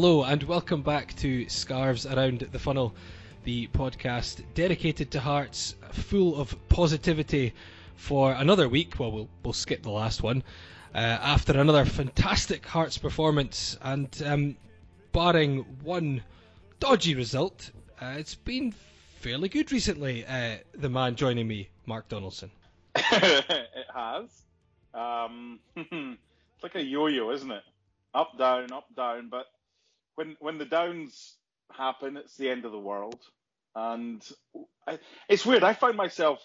Hello and welcome back to Scarves Around the Funnel, the podcast dedicated to Hearts, full of positivity for another week. Well, we'll skip the last one after another fantastic Hearts performance, and barring one dodgy result, it's been fairly good recently. The man joining me, Mark Donaldson. It has. It's like a yo-yo, isn't it? Up, down, but when the downs happen, it's the end of the world. And it's weird. I find myself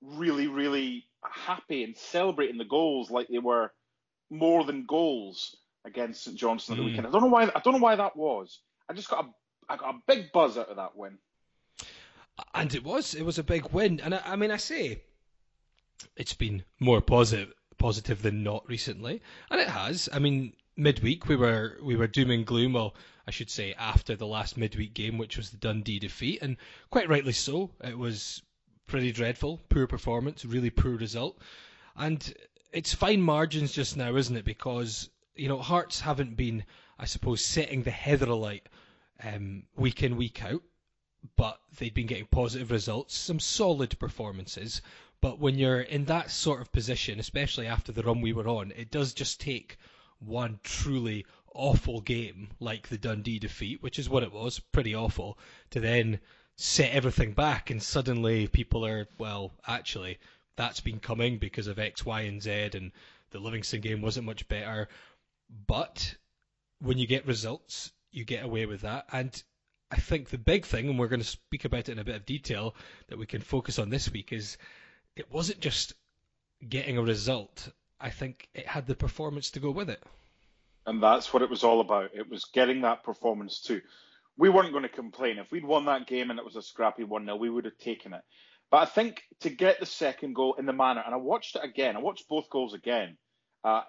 really, really happy and celebrating the goals like they were more than goals against St Johnstone at the weekend. I don't know why that was. I got a big buzz out of that win. And it was a big win. And I mean, I say it's been more positive than not recently, and it has. I mean, midweek we were doom and gloom. Well, I should say after the last midweek game, which was the Dundee defeat, and quite rightly so. It was pretty dreadful, poor performance, really poor result, and it's fine margins just now, isn't it? Because Hearts haven't been, I suppose, setting the heather alight week in, week out, but they've been getting positive results, some solid performances. But when you're in that sort of position, especially after the run we were on, it does just take one truly awful game like the Dundee defeat, which is what it was, pretty awful, to then set everything back, and suddenly people are, well, actually, that's been coming because of X, Y and Z, and the Livingston game wasn't much better. But when you get results, you get away with that. And I think the big thing, and we're going to speak about it in a bit of detail, that we can focus on this week is it wasn't just getting a result. I think it had the performance to go with it. And that's what it was all about. It was getting that performance too. We weren't going to complain. If we'd won that game and it was a scrappy 1-0, we would have taken it. But I think to get the second goal in the manner, and I watched it again. I watched both goals again.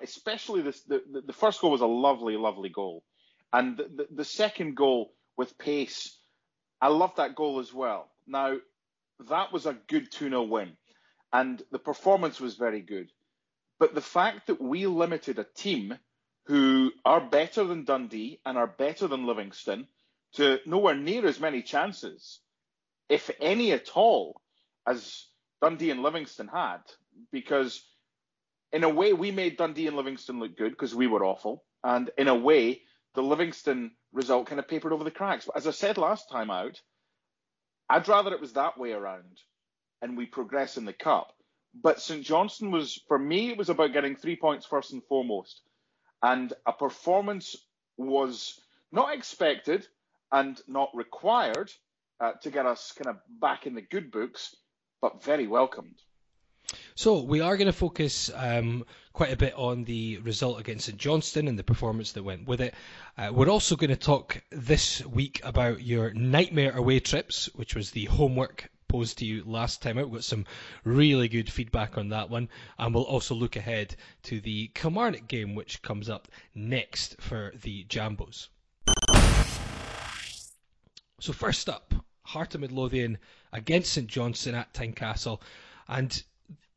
Especially this, the first goal was a lovely, lovely goal. And the second goal with pace, I loved that goal as well. Now, that was a good 2-0 win. And the performance was very good. But the fact that we limited a team who are better than Dundee and are better than Livingston to nowhere near as many chances, if any at all, as Dundee and Livingston had. Because in a way, we made Dundee and Livingston look good because we were awful. And in a way, the Livingston result kind of papered over the cracks. But as I said last time out, I'd rather it was that way around and we progress in the cup. But St Johnstone was, for me, it was about getting 3 points first and foremost. And a performance was not expected and not required to get us kind of back in the good books, but very welcomed. So we are going to focus quite a bit on the result against St Johnstone and the performance that went with it. We're also going to talk this week about your nightmare away trips, which was the homework posed to you last time out. We got some really good feedback on that one, and we'll also look ahead to the Kilmarnock game, which comes up next for the Jambos. So first up, Heart of Midlothian against St Johnstone at Tynecastle, and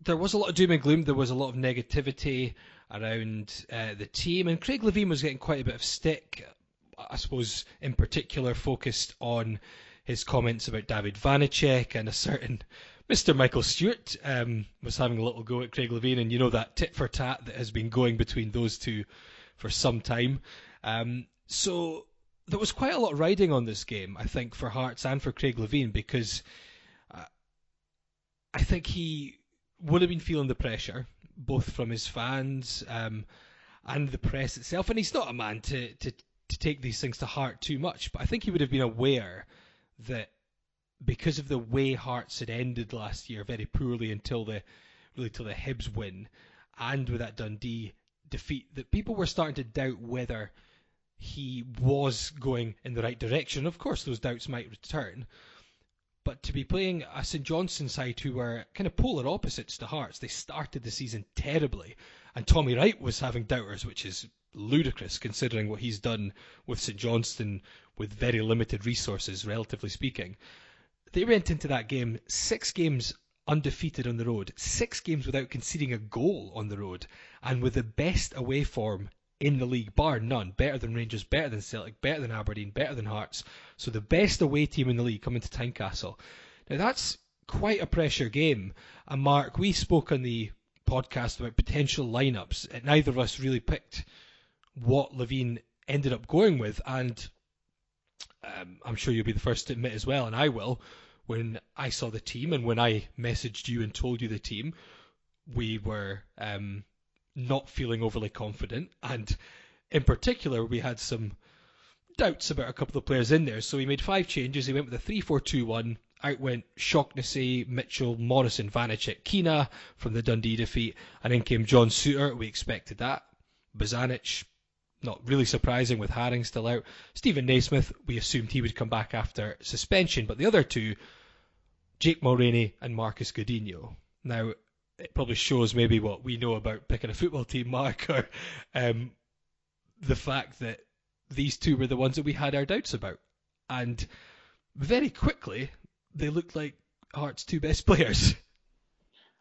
there was a lot of doom and gloom. There was a lot of negativity around the team, and Craig Levein was getting quite a bit of stick, I suppose, in particular focused on his comments about David Vanacek, and a certain Mr. Michael Stewart was having a little go at Craig Levein, and that tit for tat that has been going between those two for some time. So there was quite a lot riding on this game, I think, for Hearts and for Craig Levein, because I think he would have been feeling the pressure, both from his fans and the press itself. And he's not a man to take these things to heart too much, but I think he would have been aware that because of the way Hearts had ended last year very poorly until the Hibs win, and with that Dundee defeat, that people were starting to doubt whether he was going in the right direction. Of course, those doubts might return, but to be playing a St Johnstone side who were kind of polar opposites to Hearts, they started the season terribly, and Tommy Wright was having doubters, which is ludicrous considering what he's done with St Johnstone with very limited resources, relatively speaking. They went into that game 6 games undefeated on the road, 6 games without conceding a goal on the road, and with the best away form in the league, bar none. Better than Rangers, better than Celtic, better than Aberdeen, better than Hearts. So the best away team in the league coming to Tynecastle. Now that's quite a pressure game. And Mark, we spoke on the podcast about potential lineups, and neither of us really picked what Levein ended up going with. And I'm sure you'll be the first to admit as well, and I will, when I saw the team and when I messaged you and told you the team, we were not feeling overly confident, and in particular we had some doubts about a couple of players in there. So he made five changes. He went with a 3-4-2-1. Out went Shaughnessy, Mitchell, Morrison, Vanacek, Kina from the Dundee defeat, and in came John Souttar. We expected that. Bozanic, not really surprising with Haring still out. Stephen Naismith, we assumed he would come back after suspension, but the other two, Jake Mulraney and Marcus Godinho. Now, it probably shows maybe what we know about picking a football team, Mark, or the fact that these two were the ones that we had our doubts about. And very quickly, they looked like Hearts' two best players.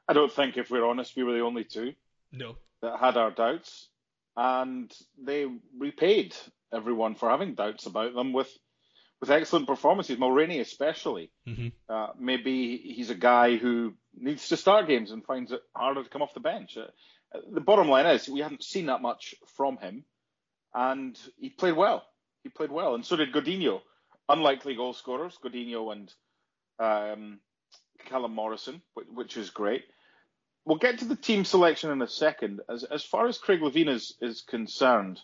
I don't think, if we're honest, we were the only two that had our doubts. And they repaid everyone for having doubts about them with excellent performances, Mulraney especially. Mm-hmm. Maybe he's a guy who needs to start games and finds it harder to come off the bench. The bottom line is we haven't seen that much from him, and he played well. He played well, and so did Godinho. Unlikely goal scorers, Godinho and Callum Morrison, which is great. We'll get to the team selection in a second. As far as Craig Levein is concerned,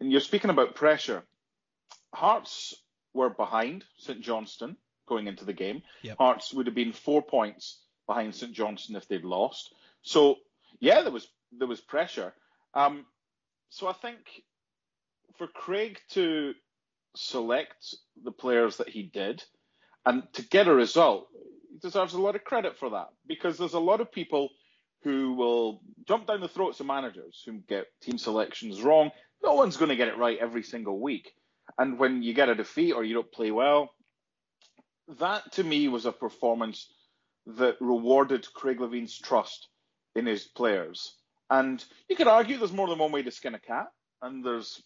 and you're speaking about pressure, Hearts were behind St Johnstone going into the game. Yep. Hearts would have been 4 points behind St Johnstone if they'd lost. So, yeah, there was pressure. So I think for Craig to select the players that he did and to get a result, he deserves a lot of credit for that, because there's a lot of people who will jump down the throats of managers who get team selections wrong. No one's going to get it right every single week. And when you get a defeat or you don't play well, that to me was a performance that rewarded Craig Levein's trust in his players. And you could argue there's more than one way to skin a cat, and there's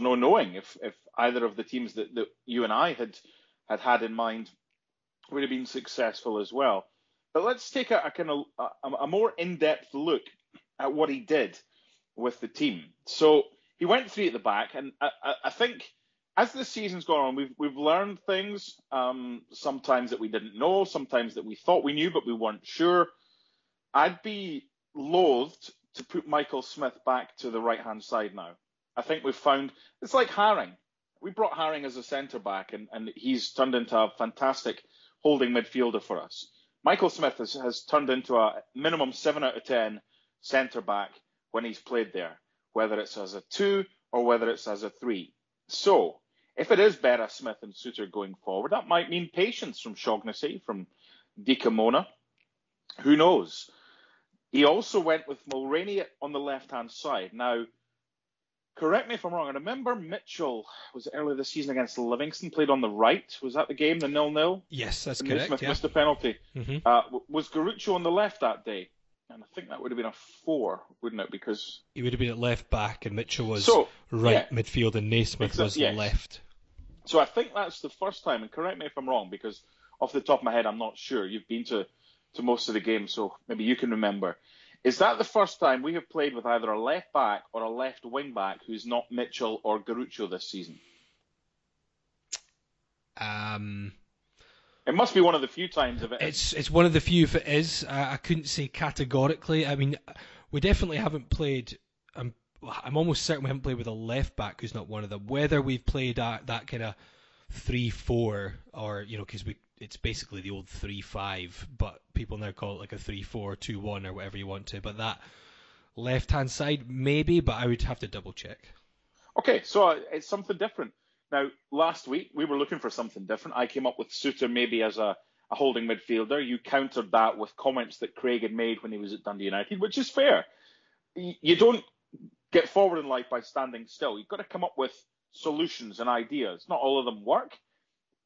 no knowing if either of the teams that you and I had in mind would have been successful as well. But let's take a more in-depth look at what he did with the team. So he went three at the back, and I think as the season's gone on, we've learned things, sometimes that we didn't know, sometimes that we thought we knew but we weren't sure. I'd be loathed to put Michael Smith back to the right-hand side now. I think we've found, it's like Haring. We brought Haring as a centre-back, and he's turned into a fantastic holding midfielder for us. Michael Smith has turned into a minimum 7 out of 10 centre-back when he's played there, whether it's as a 2 or whether it's as a 3. So, if it is Berra, Smith and Souttar going forward, that might mean patience from Shaughnessy, from Dikamona. Who knows? He also went with Mulraney on the left-hand side. Now, correct me if I'm wrong, I remember Mitchell, was it earlier this season against Livingston, played on the right. Was that the game, the 0-0? Yes, that's correct. Smith missed the penalty. Mm-hmm. Was Garuccio on the left that day? And I think that would have been a 4, wouldn't it? Because he would have been at left back, and Mitchell was midfield, and Naismith was left. So I think that's the first time, and correct me if I'm wrong, because off the top of my head, I'm not sure. You've been to most of the games, so maybe you can remember. Is that the first time we have played with either a left back or a left wing back who's not Mitchell or Garuccio this season? It must be one of the few times if it is. It's one of the few if it is. I couldn't say categorically. I mean, we definitely haven't played, I'm almost certain we haven't played with a left back who's not one of them. Whether we've played that kind of 3-4 or, because it's basically the old 3-5, but people now call it like a 3-4-2-1 or whatever you want to. But that left-hand side, maybe, but I would have to double-check. Okay, so it's something different. Now, last week, we were looking for something different. I came up with Souttar maybe as a holding midfielder. You countered that with comments that Craig had made when he was at Dundee United, which is fair. You don't get forward in life by standing still. You've got to come up with solutions and ideas. Not all of them work,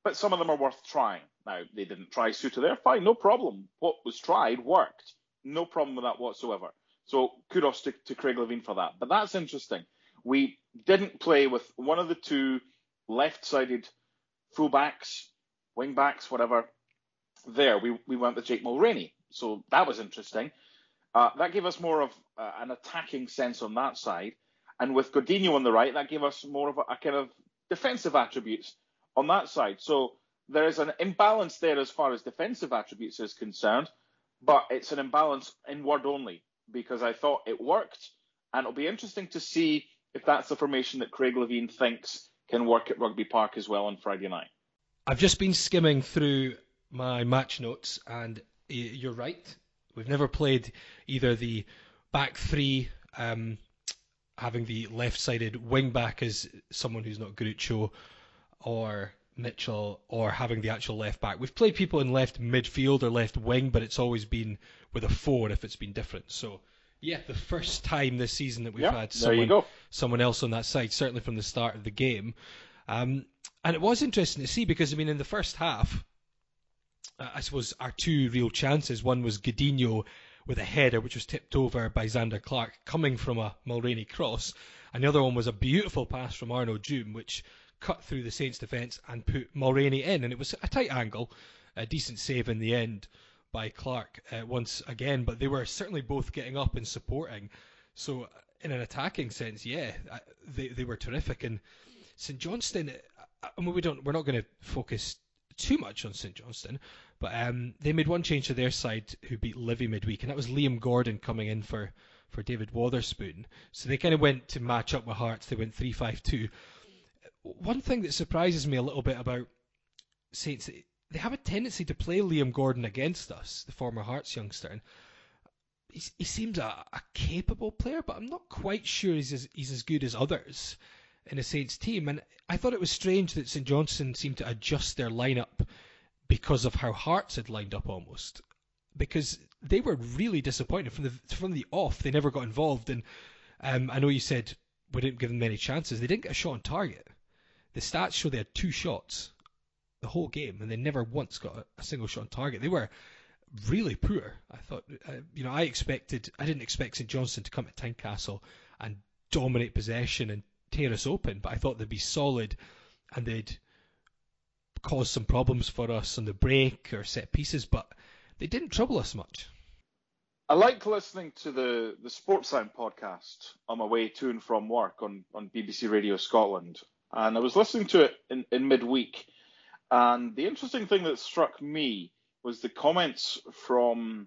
but some of them are worth trying. Now, they didn't try Souttar there. Fine, no problem. What was tried worked. No problem with that whatsoever. So kudos to Craig Levein for that. But that's interesting. We didn't play with one of the two left-sided full-backs, wing-backs, whatever, there. We went with Jake Mulraney. So that was interesting. That gave us more of an attacking sense on that side. And with Godinho on the right, that gave us more of a kind of defensive attributes on that side. So there is an imbalance there as far as defensive attributes is concerned, but it's an imbalance inward only, because I thought it worked. And it'll be interesting to see if that's the formation that Craig Levein thinks can work at Rugby Park as well on Friday night. I've just been skimming through my match notes, and you're right. We've never played either the back three, having the left-sided wing-back as someone who's not Garuccio or Mitchell, or having the actual left-back. We've played people in left midfield or left wing, but it's always been with a four if it's been different. So, yeah, the first time this season that we've had someone else on that side, certainly from the start of the game. And it was interesting to see because, I mean, in the first half, I suppose our two real chances, one was Godinho with a header which was tipped over by Zander Clark coming from a Mulraney cross, and the other one was a beautiful pass from Arno Doom which cut through the Saints defence and put Mulraney in, and it was a tight angle, a decent save in the end by Clark once again, but they were certainly both getting up and supporting. So in an attacking sense, yeah, they were terrific. And St Johnstone, I mean, we're not going to focus too much on St Johnstone, but they made one change to their side who beat Livy midweek, and that was Liam Gordon coming in for David Wotherspoon. So they kind of went to match up with Hearts. They went 3-5-2. One thing that surprises me a little bit about Saints, they have a tendency to play Liam Gordon against us, the former Hearts youngster. And he seems a capable player, but I'm not quite sure he's as good as others in a Saints team. And I thought it was strange that St Johnstone seemed to adjust their lineup because of how Hearts had lined up almost, because they were really disappointed from the off. They never got involved, and I know you said we didn't give them many chances. They didn't get a shot on target. The stats show they had two shots the whole game, and they never once got a single shot on target. They were really poor. I thought, I didn't expect St Johnstone to come to Tynecastle and dominate possession and tear us open, but I thought they'd be solid and they'd cause some problems for us on the break or set pieces, but they didn't trouble us much. I like listening to the Sportsound podcast on my way to and from work on BBC Radio Scotland, and I was listening to it in midweek, and the interesting thing that struck me was the comments from,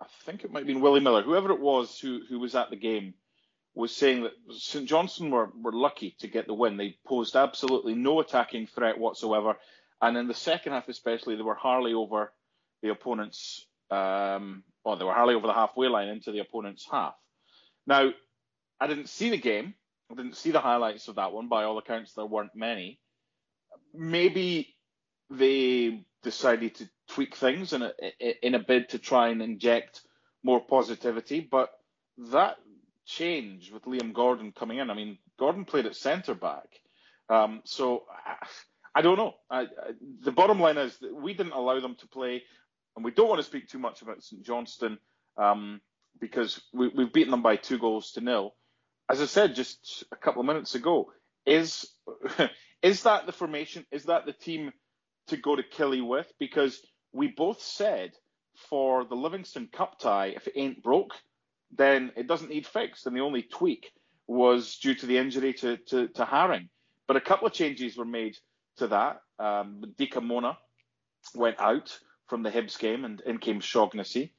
I think it might have been Willie Miller, whoever it was who was at the game, was saying that St Johnstone were lucky to get the win. They posed absolutely no attacking threat whatsoever. And in the second half especially, they were hardly over the opponent's... they were hardly over the halfway line into the opponent's half. Now, I didn't see the game. I didn't see the highlights of that one. By all accounts, there weren't many. Maybe they decided to tweak things in a bid to try and inject more positivity, but that... change with Liam Gordon coming in. I mean, Gordon played at centre back, so I don't know. The bottom line is that we didn't allow them to play, and we don't want to speak too much about St Johnstone because we've beaten them by 2-0. As I said just a couple of minutes ago, is that the formation? Is that the team to go to Killie with? Because we both said for the Livingston Cup tie, if it ain't broke, then it doesn't need fixed. And the only tweak was due to the injury to Haring. But a couple of changes were made to that. Dikamona went out from the Hibs game, and in came Shaughnessy.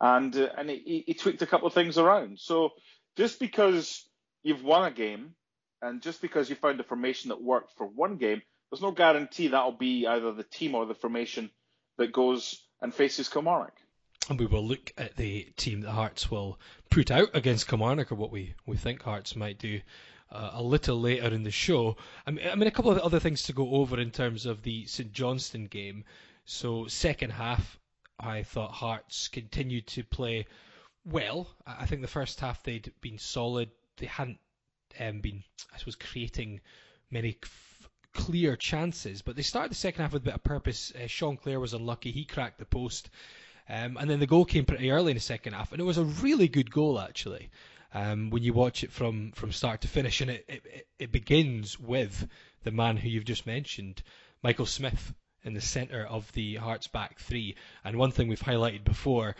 And he tweaked a couple of things around. So just because you've won a game and just because you found a formation that worked for one game, there's no guarantee that'll be either the team or the formation that goes and faces Kilmarnock. And we will look at the team that Hearts will put out against Kilmarnock, or what we think Hearts might do a little later in the show. I mean, a couple of other things to go over in terms of the St Johnstone game. So second half, I thought Hearts continued to play well. I think the first half they'd been solid. They hadn't been, I suppose, creating many clear chances. But they started the second half with a bit of purpose. Sean Clare was unlucky. He cracked the post. And then the goal came pretty early in the second half, and it was a really good goal actually. When you watch it from start to finish, and it begins with the man who you've just mentioned, Michael Smith, in the centre of the Hearts back three. And one thing we've highlighted before,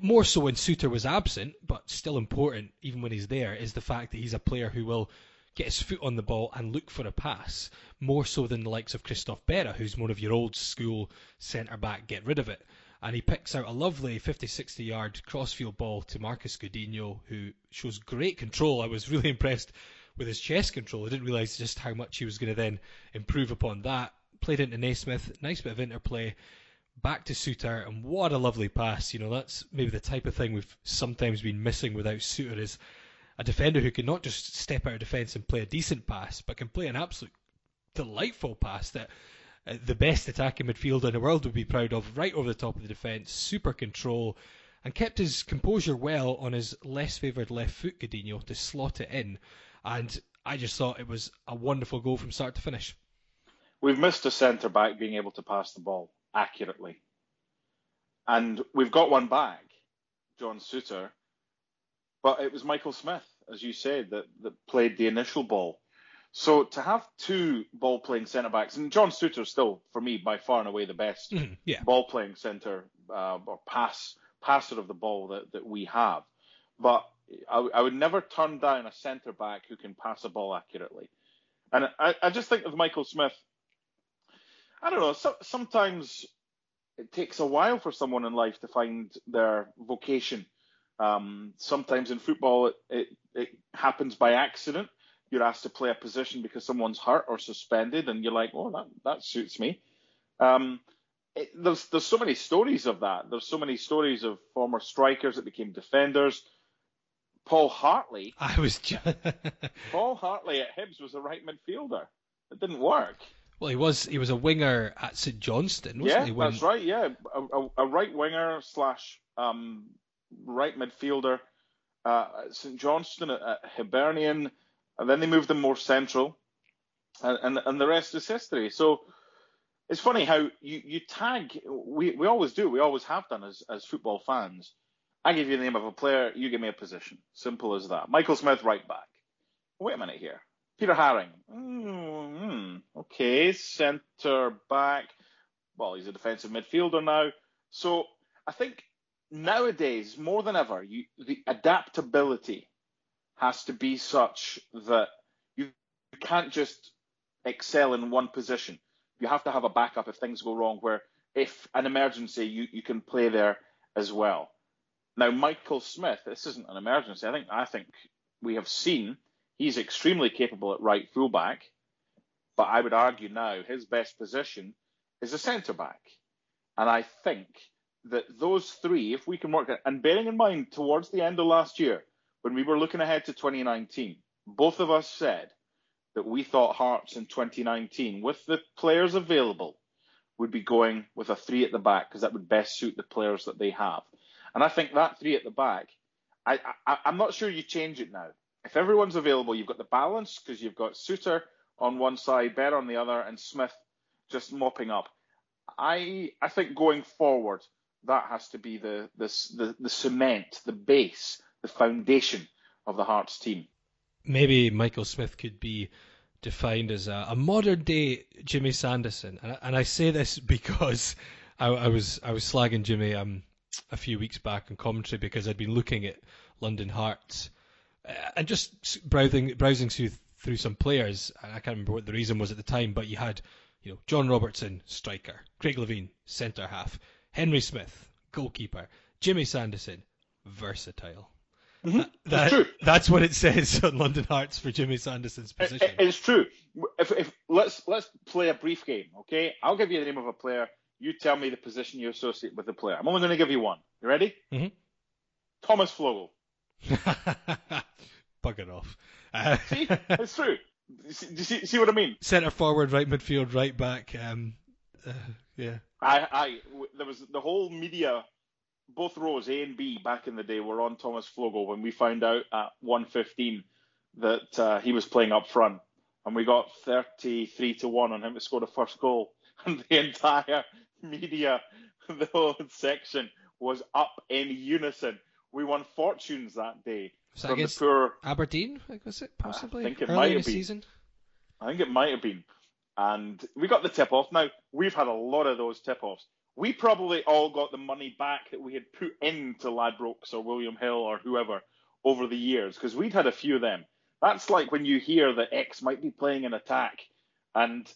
more so when Souttar was absent, but still important even when he's there, is the fact that he's a player who will get his foot on the ball and look for a pass, more so than the likes of Christoph Berra, who's one of your old school centre-back, get rid of it. And he picks out a lovely 50-60 yard crossfield ball to Marcus Godinho, who shows great control. I was really impressed with his chest control. I didn't realise just how much he was going to then improve upon that. Played into Naismith, nice bit of interplay, back to Souttar, and what a lovely pass. You know, that's maybe the type of thing we've sometimes been missing without Souttar, is a defender who can not just step out of defence and play a decent pass, but can play an absolute delightful pass that the best attacking midfielder in the world would be proud of, right over the top of the defence, super control, and kept his composure well on his less favoured left foot, Godinho, to slot it in. And I just thought it was a wonderful goal from start to finish. We've missed a centre-back being able to pass the ball accurately. And we've got one back, John Souttar, but it was Michael Smith, as you said, that played the initial ball. So to have two ball-playing centre-backs, and John Souttar still, for me, by far and away the best ball-playing centre or passer of the ball that we have. But I would never turn down a centre-back who can pass a ball accurately. And I just think of Michael Smith, I don't know, sometimes it takes a while for someone in life to find their vocation. Sometimes in football, it happens by accident. You're asked to play a position because someone's hurt or suspended, and you're like, oh, that suits me. There's so many stories of that. There's so many stories of former strikers that became defenders. Paul Hartley. Paul Hartley at Hibs was a right midfielder. It didn't work. Well, he was a winger at St Johnstone, wasn't he? That's right, yeah. A right winger / right midfielder at St Johnstone, at Hibernian, and then they moved them more central, and the rest is history. So it's funny how you tag, we always do, we always have done as football fans. I give you the name of a player, you give me a position. Simple as that. Michael Smith, right back. Wait a minute here. Peter Haring. Okay, centre back. Well, he's a defensive midfielder now. So I think nowadays, more than ever, the adaptability has to be such that you can't just excel in one position. You have to have a backup if things go wrong, where if an emergency, you can play there as well. Now, Michael Smith, this isn't an emergency. I think we have seen he's extremely capable at right fullback, but I would argue now his best position is a centre-back. And I think that those three, if we can work out, and bearing in mind towards the end of last year, when we were looking ahead to 2019, both of us said that we thought Hearts in 2019, with the players available, would be going with a three at the back, because that would best suit the players that they have. And I think that three at the back, I'm not sure you change it now. If everyone's available, you've got the balance, because you've got Souttar on one side, Berra on the other, and Smith just mopping up. I think going forward, that has to be the cement, the base, the foundation of the Hearts team. Maybe Michael Smith could be defined as a modern-day Jimmy Sanderson. And I say this because I was slagging Jimmy a few weeks back in commentary, because I'd been looking at London Hearts and just browsing through some players. I can't remember what the reason was at the time, but you had, John Robertson, striker, Craig Levein, centre half, Henry Smith, goalkeeper, Jimmy Sanderson, versatile. Mm-hmm. That's true. That's what it says on London Hearts for Jimmy Sanderson's position. It's true. If let's play a brief game, okay? I'll give you the name of a player. You tell me the position you associate with the player. I'm only going to give you one. You ready? Mm-hmm. Thomas Flogel. Bugger off. See? It's true. Do you see what I mean? Centre forward, right midfield, right back. Yeah. There was the whole media, both rows, A and B, back in the day, were on Thomas Flogel when we found out at 1:15 that he was playing up front. And we got 33-1 on him to score the first goal. And the entire media, the whole section, was up in unison. We won fortunes that day. So from the poor Aberdeen, was it possibly? I think it might have been. Season? I think it might have been. And we got the tip-off. Now, we've had a lot of those tip-offs. We probably all got the money back that we had put into Ladbrokes or William Hill or whoever over the years, because we'd had a few of them. That's like when you hear that X might be playing an attack. And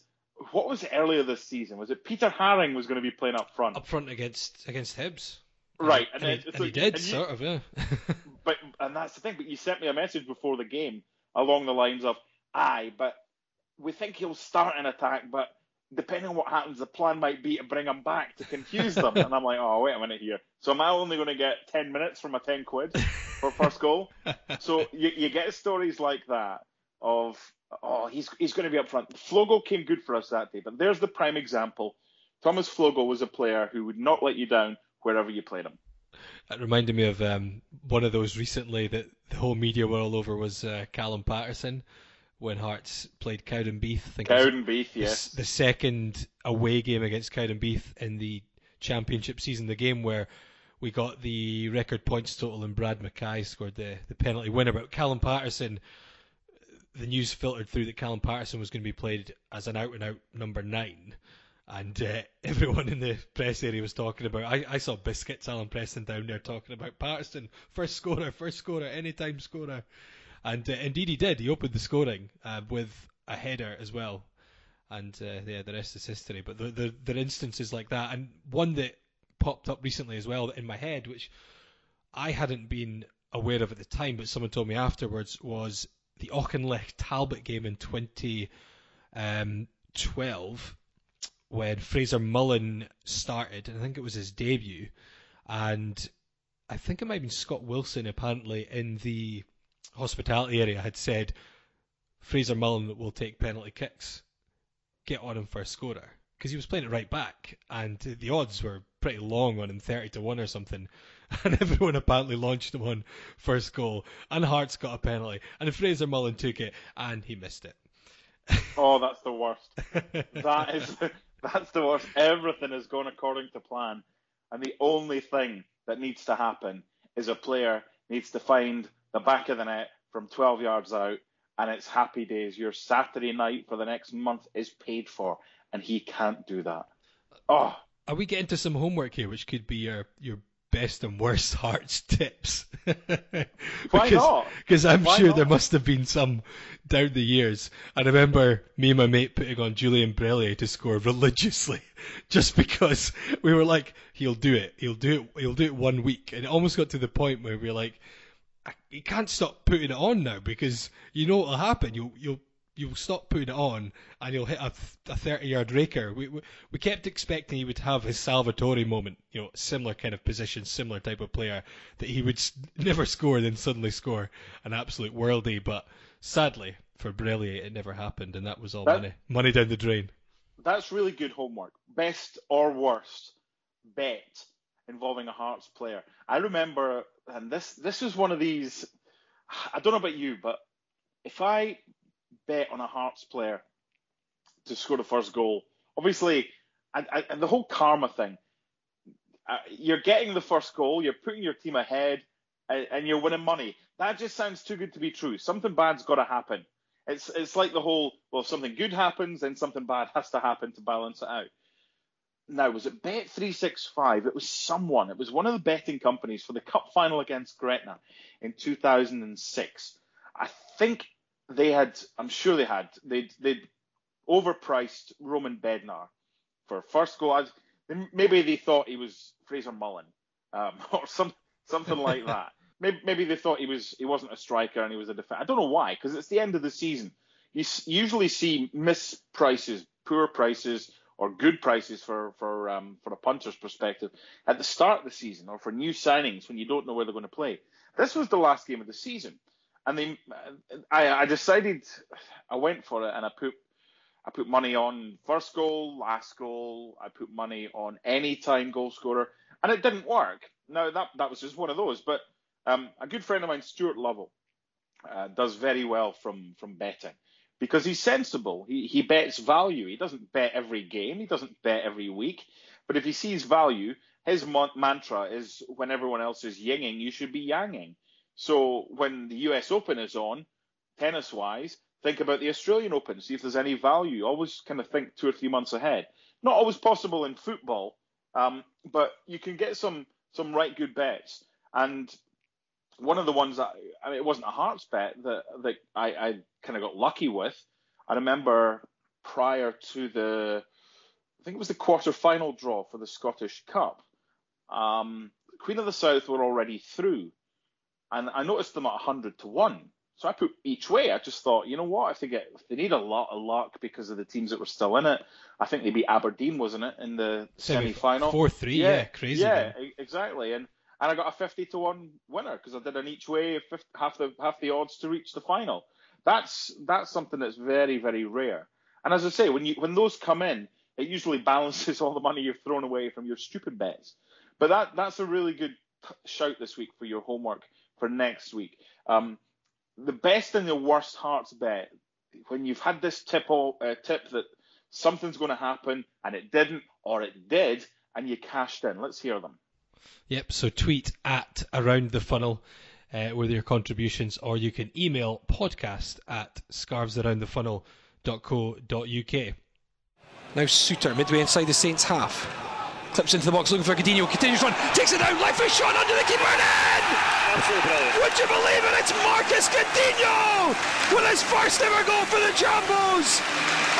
what was it earlier this season? Was it Peter Haring was going to be playing up front? Up front against Hibs. Right. And he did, sort of, yeah. And that's the thing. But you sent me a message before the game along the lines of, but we think he'll start an attack, but depending on what happens, the plan might be to bring him back to confuse them. And I'm like, oh, wait a minute here. So am I only going to get 10 minutes for my 10 quid for first goal? So you get stories like that of, oh, he's going to be up front. Flogel came good for us that day, but there's the prime example. Thomas Flogel was a player who would not let you down wherever you played him. That reminded me of one of those recently that the whole media were all over was Callum Paterson. When Hearts played Cowdenbeath, I think Cowdenbeath, yes. The second away game against Cowdenbeath in the championship season, the game where we got the record points total and Brad Mackay scored the penalty winner. But Callum Paterson, the news filtered through that Callum Paterson was going to be played as an out-and-out number 9. And everyone in the press area was talking about, I saw Biscuits, Alan Preston down there talking about Paterson, first scorer, anytime scorer. And indeed he did. He opened the scoring with a header as well. And the rest is history. But there are instances like that. And one that popped up recently as well in my head, which I hadn't been aware of at the time, but someone told me afterwards, was the Auchinleck-Talbot game in 2012 when Fraser Mullen started. And I think it was his debut. And I think it might have been Scott Wilson apparently in the hospitality area had said, Fraser Mullen will take penalty kicks, get on him for a scorer, because he was playing it right back and the odds were pretty long on him, 30-1 or something, and everyone apparently launched him on first goal and Hearts got a penalty and Fraser Mullen took it and he missed it. Oh, that's the worst. That's the worst. Everything has gone according to plan and the only thing that needs to happen is a player needs to find the back of the net from 12 yards out, and it's happy days. Your Saturday night for the next month is paid for, and he can't do that. Oh, are we getting to some homework here, which could be your best and worst Hearts tips? Why not? Because I'm sure there must have been some down the years. I remember me and my mate putting on Julian Brellier to score religiously, just because we were like, he'll do it 1 week. And it almost got to the point where we were like, you can't stop putting it on now because you know what'll happen. You'll stop putting it on and you'll hit a 30-yard raker. We kept expecting he would have his Salvatore moment, you know, similar kind of position, similar type of player that he would never score, then suddenly score an absolute worldie. But sadly for Brellier, it never happened, and that was all money down the drain. That's really good homework. Best or worst bet involving a Hearts player. I remember. And this is one of these, I don't know about you, but if I bet on a Hearts player to score the first goal, obviously, and the whole karma thing, you're getting the first goal, you're putting your team ahead, and you're winning money. That just sounds too good to be true. Something bad's got to happen. It's like the whole, well, if something good happens, then something bad has to happen to balance it out. Now, was it Bet365? It was someone. It was one of the betting companies for the cup final against Gretna in 2006. I think they had, I'm sure they had, they'd overpriced Roman Bednar for first goal. Maybe they thought he was Fraser Mullen or something like that. Maybe they thought he wasn't a striker and he was a defender. I don't know why, because it's the end of the season. You usually see misprices, poor prices, or good prices for a punter's perspective at the start of the season, or for new signings when you don't know where they're going to play. This was the last game of the season, and I decided I went for it, and I put money on first goal, last goal. I put money on any time goal scorer, and it didn't work. Now that was just one of those. But a good friend of mine, Stuart Lovell, does very well from betting. Because he's sensible. He bets value. He doesn't bet every game. He doesn't bet every week. But if he sees value, his mantra is when everyone else is yinging, you should be yanging. So when the US Open is on, tennis-wise, think about the Australian Open, see if there's any value. Always kind of think 2 or 3 months ahead. Not always possible in football, but you can get some right good bets. And one of the ones that, I mean, it wasn't a Hearts bet that I kind of got lucky with. I remember prior to I think it was the quarter-final draw for the Scottish Cup, Queen of the South were already through. And I noticed them at 100 to 1. So I put each way. I just thought, you know what? If they need a lot of luck because of the teams that were still in it, I think they beat Aberdeen, wasn't it, in the semi-final? 4-3, yeah, crazy. Yeah, man. Exactly. And I got a 50 to 1 winner because I did an each way, half the odds to reach the final. That's something that's very, very rare. And as I say, when those come in, it usually balances all the money you've thrown away from your stupid bets. But that's a really good shout this week for your homework for next week. The best and the worst Hearts bet, when you've had this tip that something's going to happen and it didn't, or it did, and you cashed in. Let's hear them. Yep, so tweet at Around the Funnel with your contributions, or you can email podcast@scarvesaroundthefunnel.co.uk. Now Souttar, midway inside the Saints' half. Clips into the box looking for Godinho, continues run, takes it down, left foot shot under the keeper and in! Would you believe it? It's Marcus Godinho with his first ever goal for the Jambos,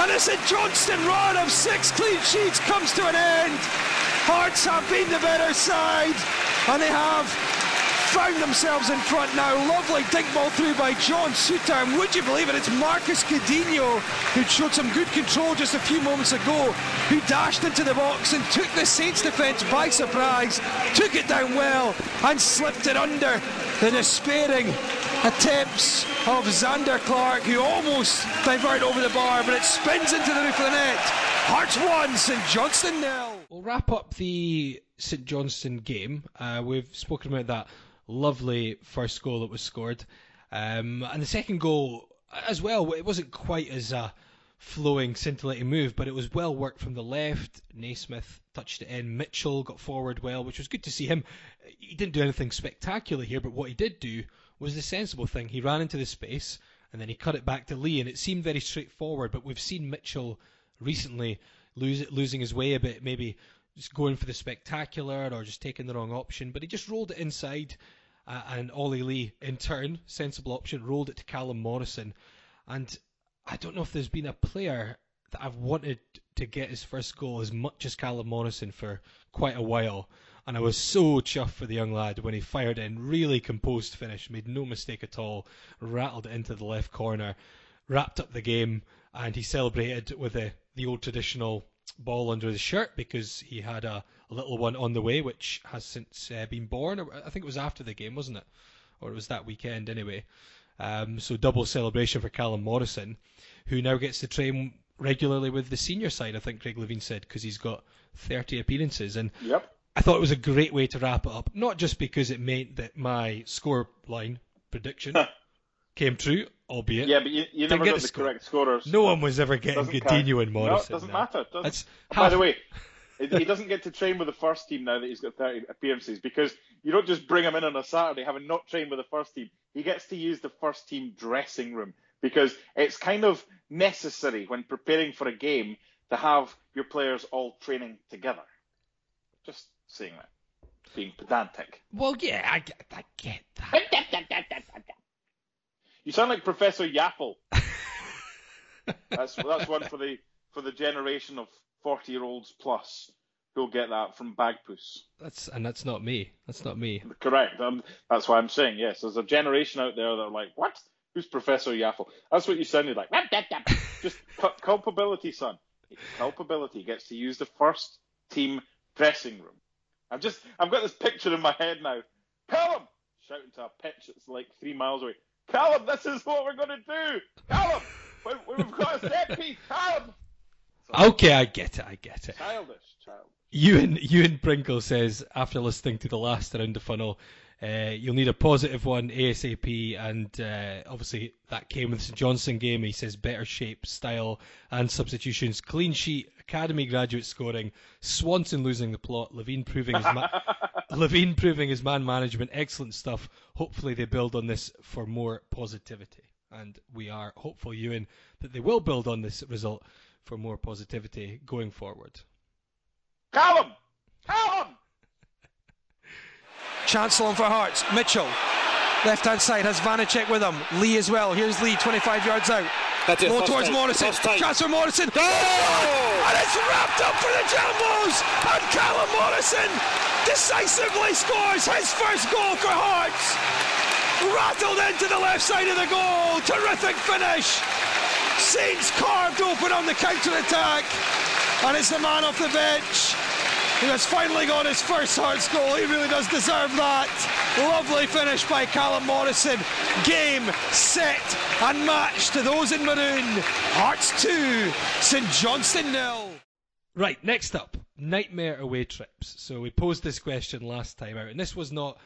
and a St Johnstone run of 6 clean sheets comes to an end. Hearts have been the better side, and they have found themselves in front now. Lovely dig ball through by John Souttar, and would you believe it? It's Marcus Godinho, who showed some good control just a few moments ago, who dashed into the box and took the Saints defence by surprise, took it down well and slipped it under the despairing attempts of Zander Clark, who almost diverted over the bar, but it spins into the roof of the net. Hearts 1, St Johnstone 0. We'll wrap up the St Johnstone game. We've spoken about that lovely first goal that was scored, and the second goal as well. It wasn't quite as a flowing, scintillating move, but it was well worked from the left. Naismith touched it in, Mitchell got forward well, which was good to see him. He didn't do anything spectacular here, but what he did do was the sensible thing. He ran into the space and then he cut it back to Lee, and it seemed very straightforward, but we've seen Mitchell recently losing his way a bit, maybe just going for the spectacular or just taking the wrong option, but he just rolled it inside. And Ollie Lee, in turn, sensible option, rolled it to Callum Morrison. And I don't know if there's been a player that I've wanted to get his first goal as much as Callum Morrison for quite a while. And I was so chuffed for the young lad when he fired in. Really composed finish, made no mistake at all, rattled it into the left corner, wrapped up the game, and he celebrated with the old traditional ball under his shirt, because he had a little one on the way, which has since been born. I think it was after the game, wasn't it? Or it was that weekend anyway. So double celebration for Callum Morrison, who now gets to train regularly with the senior side, I think Craig Levein said, because he's got 30 appearances. And yep. I thought it was a great way to wrap it up, not just because it meant that my scoreline prediction came true, albeit. Yeah, but you never got the correct scorers. No one was ever getting Godinho and Morrison. No, it doesn't matter. It doesn't. By the way, he doesn't get to train with the first team now that he's got 30 appearances, because you don't just bring him in on a Saturday having not trained with the first team. He gets to use the first team dressing room, because it's kind of necessary when preparing for a game to have your players all training together. Just saying that. Being pedantic. Well, yeah, I get that. You sound like Professor Yaffle. That's one for the generation of 40-year-olds plus who'll get that from Bagpuss. That's not me. That's not me. Correct. That's why I'm saying yes. There's a generation out there that are like, what? Who's Professor Yaffle? That's what you sounded like. Just culpability, son. Culpability gets to use the first team dressing room. I've got this picture in my head now. Callum, shouting to a pitch that's like 3 miles away. Callum, this is what we're going to do. Callum, we've got a set piece. Callum. Sorry. Okay, I get it. Childish. Ewan Pringle says, after listening to the last Around the Funnel, you'll need a positive one ASAP, and obviously that came with the St Johnstone game. He says better shape, style and substitutions, clean sheet, academy graduate scoring, Swanson losing the plot, Levein proving his man management. Excellent stuff. Hopefully they build on this for more positivity. And we are hopeful, Ewan, that they will build on this result for more positivity going forward. Callum! Callum! Chance on for Hearts. Mitchell, left-hand side, has Vanacek with him. Lee as well. Here's Lee, 25 yards out. Low towards Morrison. Chance for Morrison. Oh! And it's wrapped up for the Jambos! And Callum Morrison decisively scores his first goal for Hearts. Rattled into the left side of the goal. Terrific finish. Saints carved open on the counter-attack. And it's the man off the bench who has finally got his first Hearts goal. He really does deserve that. Lovely finish by Callum Morrison. Game, set and match to those in maroon. Hearts 2, St Johnstone 0. Right, next up, nightmare away trips. So we posed this question last time out, and this was not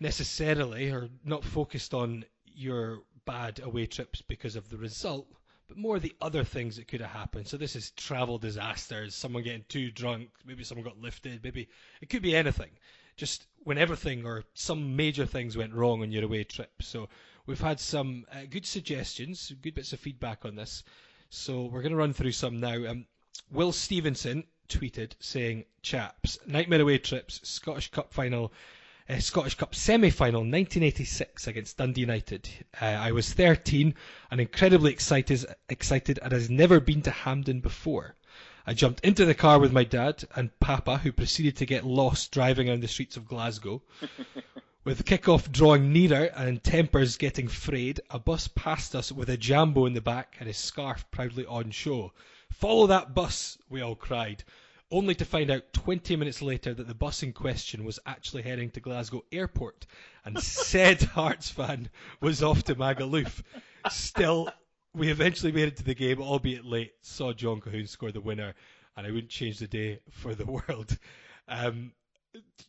necessarily or not focused on your bad away trips because of the result, but more the other things that could have happened. So this is travel disasters, someone getting too drunk, maybe someone got lifted, maybe it could be anything, just when everything or some major things went wrong on your away trip. So we've had some good suggestions, good bits of feedback on this, so we're going to run through some now. Will Stevenson tweeted saying, chaps, nightmare away trips, Scottish Cup final, Scottish Cup semi-final 1986 against Dundee United. I was 13 and incredibly excited and has never been to Hampden before. I jumped into the car with my dad and Papa, who proceeded to get lost driving around the streets of Glasgow. With kick-off drawing nearer and tempers getting frayed, a bus passed us with a Jambo in the back and his scarf proudly on show. "Follow that bus," we all cried, only to find out 20 minutes later that the bus in question was actually heading to Glasgow Airport, and said Hearts fan was off to Magaluf. Still, we eventually made it to the game, albeit late, saw John Cahoon score the winner, and I wouldn't change the day for the world.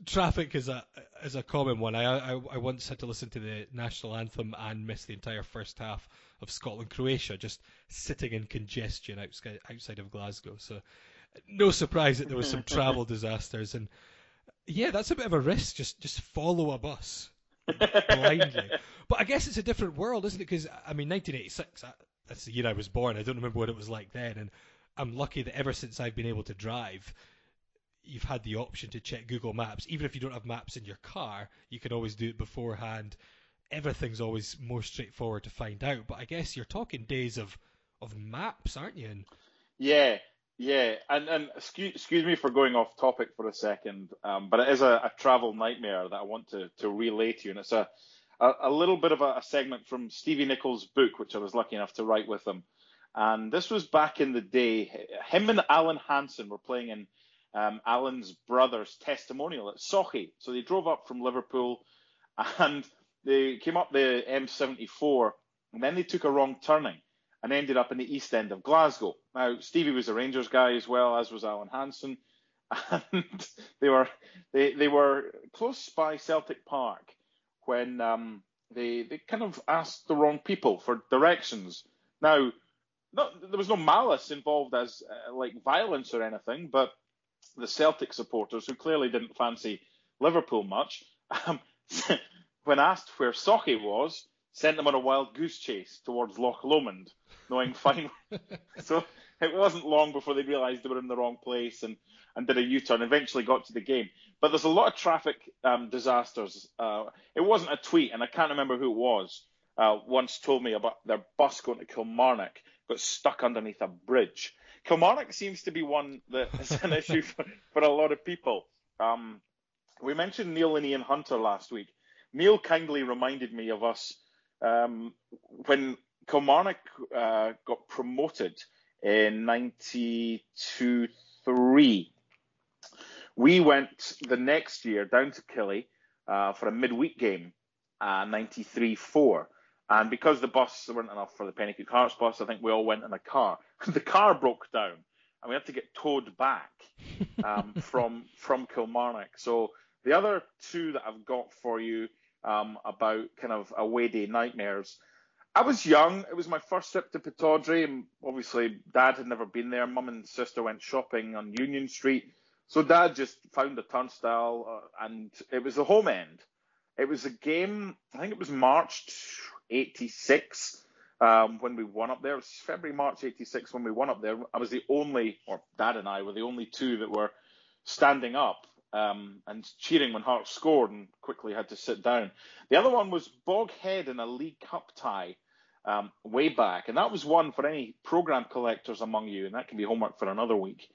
Traffic is a common one. I once had to listen to the national anthem and missed the entire first half of Scotland-Croatia, just sitting in congestion outside of Glasgow, so no surprise that there was some travel disasters. And yeah, that's a bit of a risk, just follow a bus blindly. But I guess it's a different world, isn't it? Because, I mean, 1986, that's the year I was born. I don't remember what it was like then, and I'm lucky that ever since I've been able to drive, you've had the option to check Google Maps. Even if you don't have maps in your car, you can always do it beforehand. Everything's always more straightforward to find out. But I guess you're talking days of maps, aren't you? And yeah, and excuse me for going off topic for a second, but it is a travel nightmare that I want to relay to you, and it's a little bit of a segment from Stevie Nichol's book, which I was lucky enough to write with him. And this was back in the day. Him and Alan Hansen were playing in Alan's brother's testimonial at Sochi. So they drove up from Liverpool, and they came up the M74, and then they took a wrong turning and ended up in the east end of Glasgow. Now, Stevie was a Rangers guy as well, as was Alan Hansen, and they were close by Celtic Park when they kind of asked the wrong people for directions. Now, there was no malice involved as like violence or anything, but the Celtic supporters, who clearly didn't fancy Liverpool much, when asked where Sochi was, sent them on a wild goose chase towards Loch Lomond, knowing fine. So it wasn't long before they realised they were in the wrong place and did a U-turn, eventually got to the game. But there's a lot of traffic disasters. It wasn't a tweet, and I can't remember who it was, once told me about their bus going to Kilmarnock, got stuck underneath a bridge. Kilmarnock seems to be one that is an issue for a lot of people. We mentioned Neil and Ian Hunter last week. Neil kindly reminded me of us when Kilmarnock got promoted in 92-3, we went the next year down to Killie for a midweek game, 93-4. And because the bus weren't enough for the Pennycook Hearts bus, I think we all went in a car. The car broke down, and we had to get towed back from Kilmarnock. So the other two that I've got for you, about kind of away day nightmares. I was young. It was my first trip to Pittodrie. Obviously, Dad had never been there. Mum and sister went shopping on Union Street. So Dad just found a turnstile, and it was the home end. It was a game, I think it was March 86 when we won up there. It was February, March 86 when we won up there. I was the only, or Dad and I were the only two that were standing up and cheering when Hearts scored and quickly had to sit down. The other one was Boghead in a League Cup tie way back. And that was one for any programme collectors among you, and that can be homework for another week,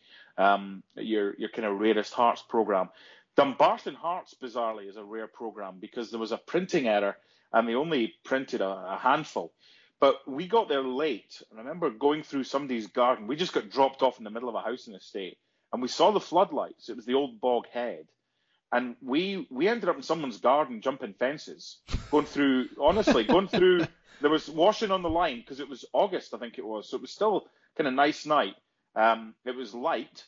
your kind of rarest Hearts programme. Dumbarton Hearts, bizarrely, is a rare programme because there was a printing error and they only printed a handful. But we got there late. I remember going through somebody's garden. We just got dropped off in the middle of a housing estate and we saw the floodlights. It was the old Bog Head. And we ended up in someone's garden jumping fences, going through, honestly, there was washing on the line because it was August, I think it was. So it was still kind of nice night. It was light.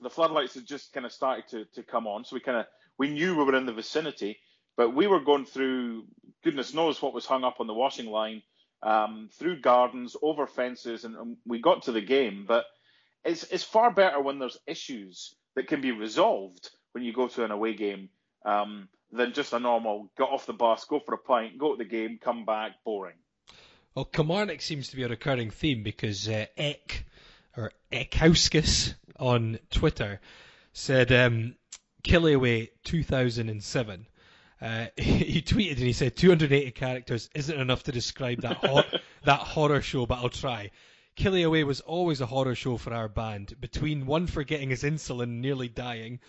The floodlights had just kind of started to come on, so we knew we were in the vicinity, but we were going through goodness knows what was hung up on the washing line, through gardens, over fences, and we got to the game. But it's far better when there's issues that can be resolved when you go to an away game than just a normal get off the bus, go for a pint, go to the game, come back, boring. Well, Kilmarnock seems to be a recurring theme because Eck, or Ekhauskas on Twitter, said Killyaway 2007. He tweeted and he said 280 characters isn't enough to describe that that horror show, but I'll try. Killyaway was always a horror show for our band. Between one forgetting his insulin, nearly dying,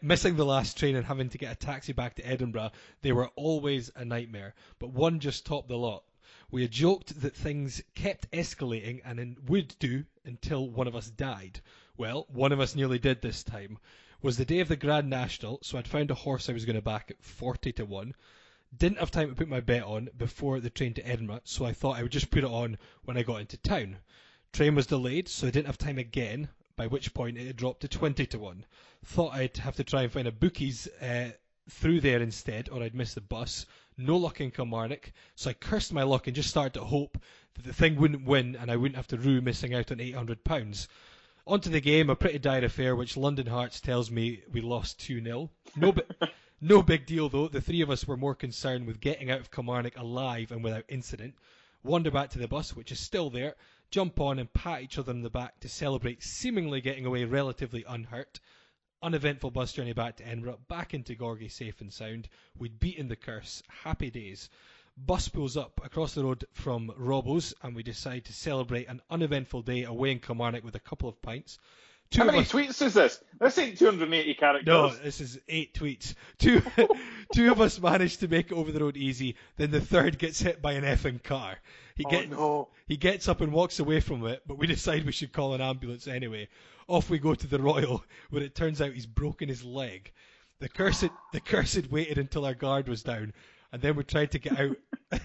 missing the last train and having to get a taxi back to Edinburgh, they were always a nightmare. But one just topped the lot. We had joked that things kept escalating and would do until one of us died. Well, one of us nearly did this time. It was the day of the Grand National, so I'd found a horse I was going to back at 40-1. Didn't have time to put my bet on before the train to Edinburgh, so I thought I would just put it on when I got into town. Train was delayed, so I didn't have time again, by which point it had dropped to 20-1. Thought I'd have to try and find a bookies through there instead, or I'd miss the bus. No luck in Kilmarnock, so I cursed my luck and just started to hope that the thing wouldn't win and I wouldn't have to rue missing out on £800. On to the game, a pretty dire affair, which London Hearts tells me we lost 2-0. No big deal, though. The three of us were more concerned with getting out of Kilmarnock alive and without incident. Wander back to the bus, which is still there, jump on and pat each other on the back to celebrate seemingly getting away relatively unhurt. Uneventful bus journey back to Edinburgh, back into Gorgie safe and sound. We'd beaten the curse. Happy days. Bus pulls up across the road from Robbo's and we decide to celebrate an uneventful day away in Kilmarnock with a couple of pints. How many tweets is this? This ain't 280 characters. No, this is 8 tweets. Two of us managed to make it over the road easy, then the third gets hit by an effing car. He gets up and walks away from it, but we decide we should call an ambulance anyway. Off we go to the Royal, where it turns out he's broken his leg. The cursed waited until our guard was down, and then we tried to get out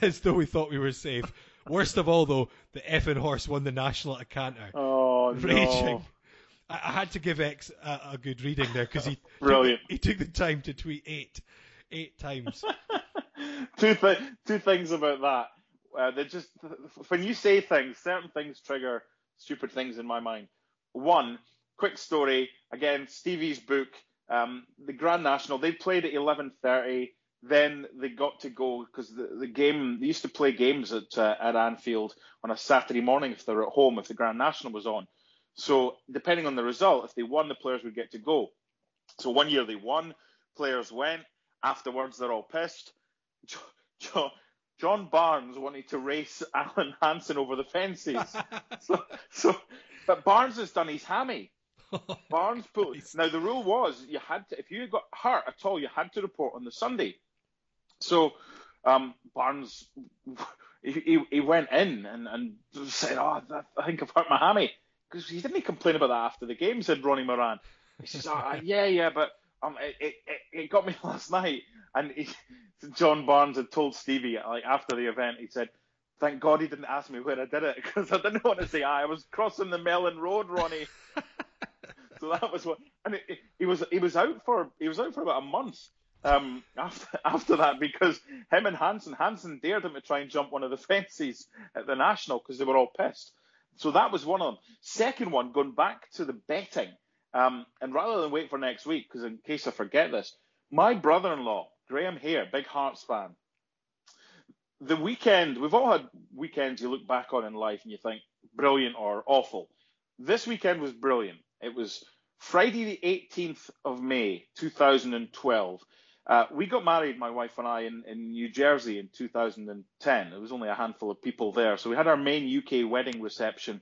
as though we thought we were safe. Worst of all, though, the effing horse won the national at a canter. Oh, raging. No. I had to give X a good reading there because he took the time to tweet eight times. Two things about that. When you say things, certain things trigger stupid things in my mind. One, quick story, again, Stevie's book, the Grand National, they played at 11:30, then they got to go, because the game, they used to play games at Anfield on a Saturday morning if they were at home, if the Grand National was on. So depending on the result, if they won, the players would get to go. So one year they won, players went, afterwards they're all pissed. John Barnes wanted to race Alan Hansen over the fences. But Barnes has done his hammy. Barnes pulled. Now the rule was you had to, if you got hurt at all, you had to report on the Sunday. So Barnes he went in and said, "Oh, I think I've hurt my hammy." Because he didn't complain about that after the game, said Ronnie Moran. He says, but it got me last night. And John Barnes had told Stevie, like, after the event, he said, "Thank God he didn't ask me where I did it, because I didn't want to say I was crossing the Mellon Road, Ronnie." So that was what. And he was out for about a month after that because Him and Hansen. Hansen dared him to try and jump one of the fences at the National because they were all pissed. So that was one of them. Second one, going back to the betting, and rather than wait for next week, because in case I forget this, my brother-in-law, Graham Hare, big Hearts fan, the weekend, we've all had weekends you look back on in life and you think, brilliant or awful. This weekend was brilliant. It was Friday the 18th of May, 2012. We got married, my wife and I, in New Jersey in 2010. There was only a handful of people there. So we had our main UK wedding reception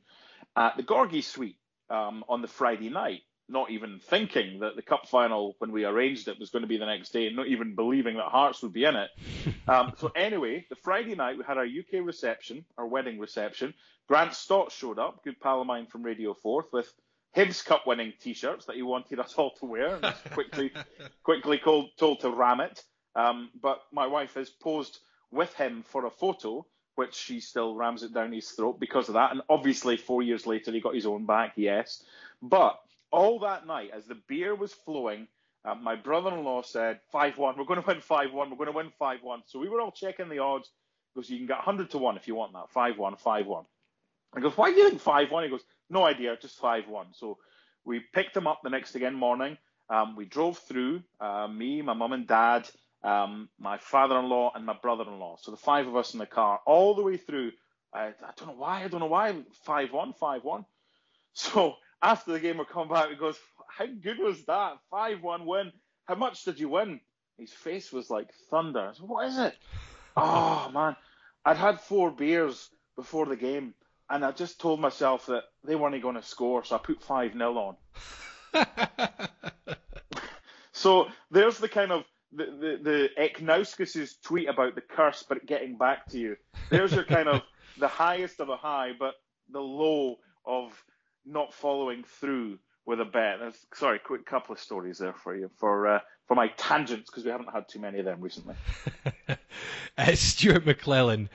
at the Gorgie Suite on the Friday night, not even thinking that the cup final, when we arranged it, was going to be the next day, and not even believing that Hearts would be in it. So anyway, the Friday night, we had our UK reception, our wedding reception. Grant Stott showed up, good pal of mine from Radio 4th, with Hibs Cup winning T-shirts that he wanted us all to wear, and was quickly told to ram it. But my wife has posed with him for a photo, which she still rams it down his throat because of that. And obviously, 4 years later, he got his own back, yes. But all that night, as the beer was flowing, my brother-in-law said, 5-1, we're going to win 5-1, we're going to win 5-1. So we were all checking the odds, because you can get 100 to 1 if you want that, 5-1, 5-1. I goes, why do you think 5-1? He goes, no idea, just 5-1. So we picked him up the next again morning. We drove through, me, my mum and dad, my father-in-law and my brother-in-law. So the five of us in the car all the way through. I don't know why, 5-1, 5-1. So after the game, we're coming back. He goes, how good was that? 5-1 win. How much did you win? His face was like thunder. I said, what is it? Oh, man. I'd had 4 beers before the game. And I just told myself that they weren't going to score, so I put 5-0 on. So there's the kind of the Eknauskas' tweet about the curse, but getting back to you. There's your kind of the highest of a high, but the low of not following through with a bet. Sorry, quick couple of stories there for you for my tangents, because we haven't had too many of them recently. Stuart McClellan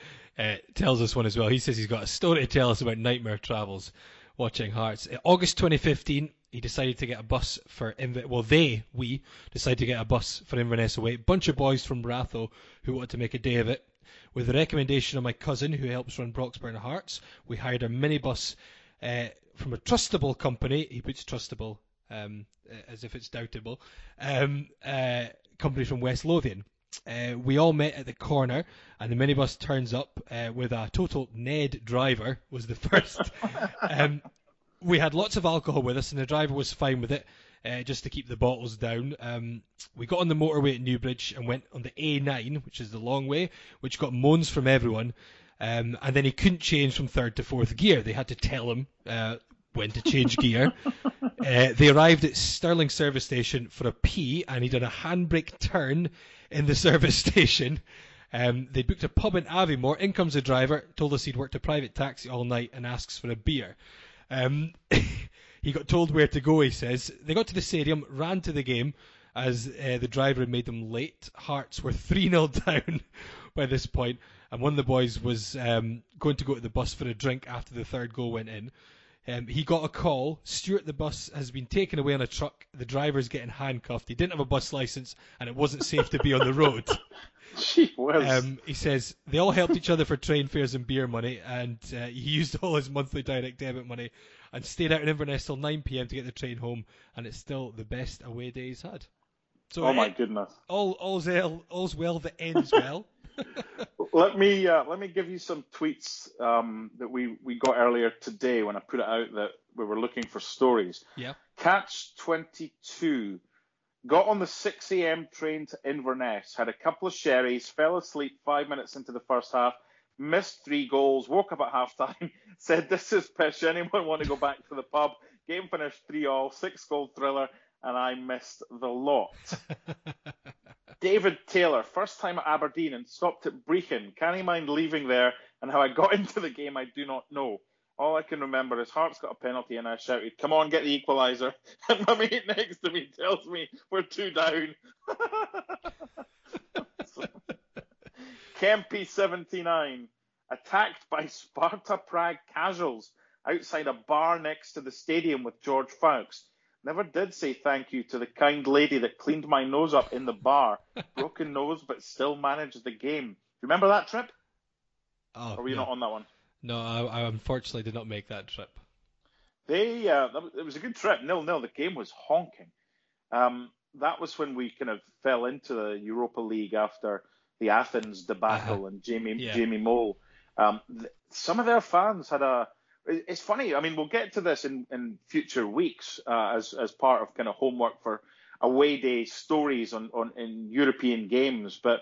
tells us one as well. He says he's got a story to tell us about nightmare travels watching Hearts. In August 2015, he decided to get a bus for Inverness. Well, we decided to get a bus for Inverness away. Bunch of boys from Ratho who wanted to make a day of it. With the recommendation of my cousin who helps run Broxburn Hearts, we hired a minibus from a trustable company. He puts trustable as if it's doubtable. Company from West Lothian. We all met at the corner, and the minibus turns up with a total Ned driver, was the first. We had lots of alcohol with us, and the driver was fine with it, just to keep the bottles down. We got on the motorway at Newbridge and went on the A9, which is the long way, which got moans from everyone. And then he couldn't change from third to fourth gear. They had to tell him when to change gear. They arrived at Stirling service station for a pee, and he done a handbrake turn in the service station. They booked a pub in Aviemore. In comes the driver, told us he'd worked a private taxi all night and asks for a beer. He got told where to go, he says. They got to the stadium, ran to the game, as the driver had made them late. Hearts were 3-0 down by this point, and one of the boys was going to go to the bus for a drink after the third goal went in. He got a call. Stuart, the bus, has been taken away on a truck. The driver's getting handcuffed. He didn't have a bus licence, and it wasn't safe to be on the road. Gee whiz. He says, they all helped each other for train fares and beer money, and he used all his monthly direct debit money and stayed out in Inverness till 9 p.m. to get the train home, and it's still the best away day he's had. So, oh, my goodness. All's well that ends well. Let me give you some tweets that we got earlier today when I put it out that we were looking for stories. Yeah. Catch 22 got on the 6 a.m. train to Inverness, had a couple of sherries, fell asleep 5 minutes into the first half, missed 3 goals, woke up at half time, said this is pish. Anyone want to go back to the pub? Game finished 3-3, 6-goal thriller, and I missed the lot. David Taylor, first time at Aberdeen and stopped at Brechin. Can't he mind leaving there, and how I got into the game, I do not know. All I can remember is Hearts got a penalty and I shouted, come on, get the equaliser. And my mate next to me tells me we're 2 down. So, Kempy79, attacked by Sparta Prague casuals outside a bar next to the stadium with George Fawkes. Never did say thank you to the kind lady that cleaned my nose up in the bar. Broken nose, but still managed the game. Remember that trip? Oh, or were you not on that one? No, I unfortunately did not make that trip. It was a good trip, 0-0. The game was honking. That was when we kind of fell into the Europa League after the Athens debacle and Jamie Moll. Some of their fans had a... It's funny. I mean, we'll get to this in future weeks as part of kind of homework for away day stories in European games. But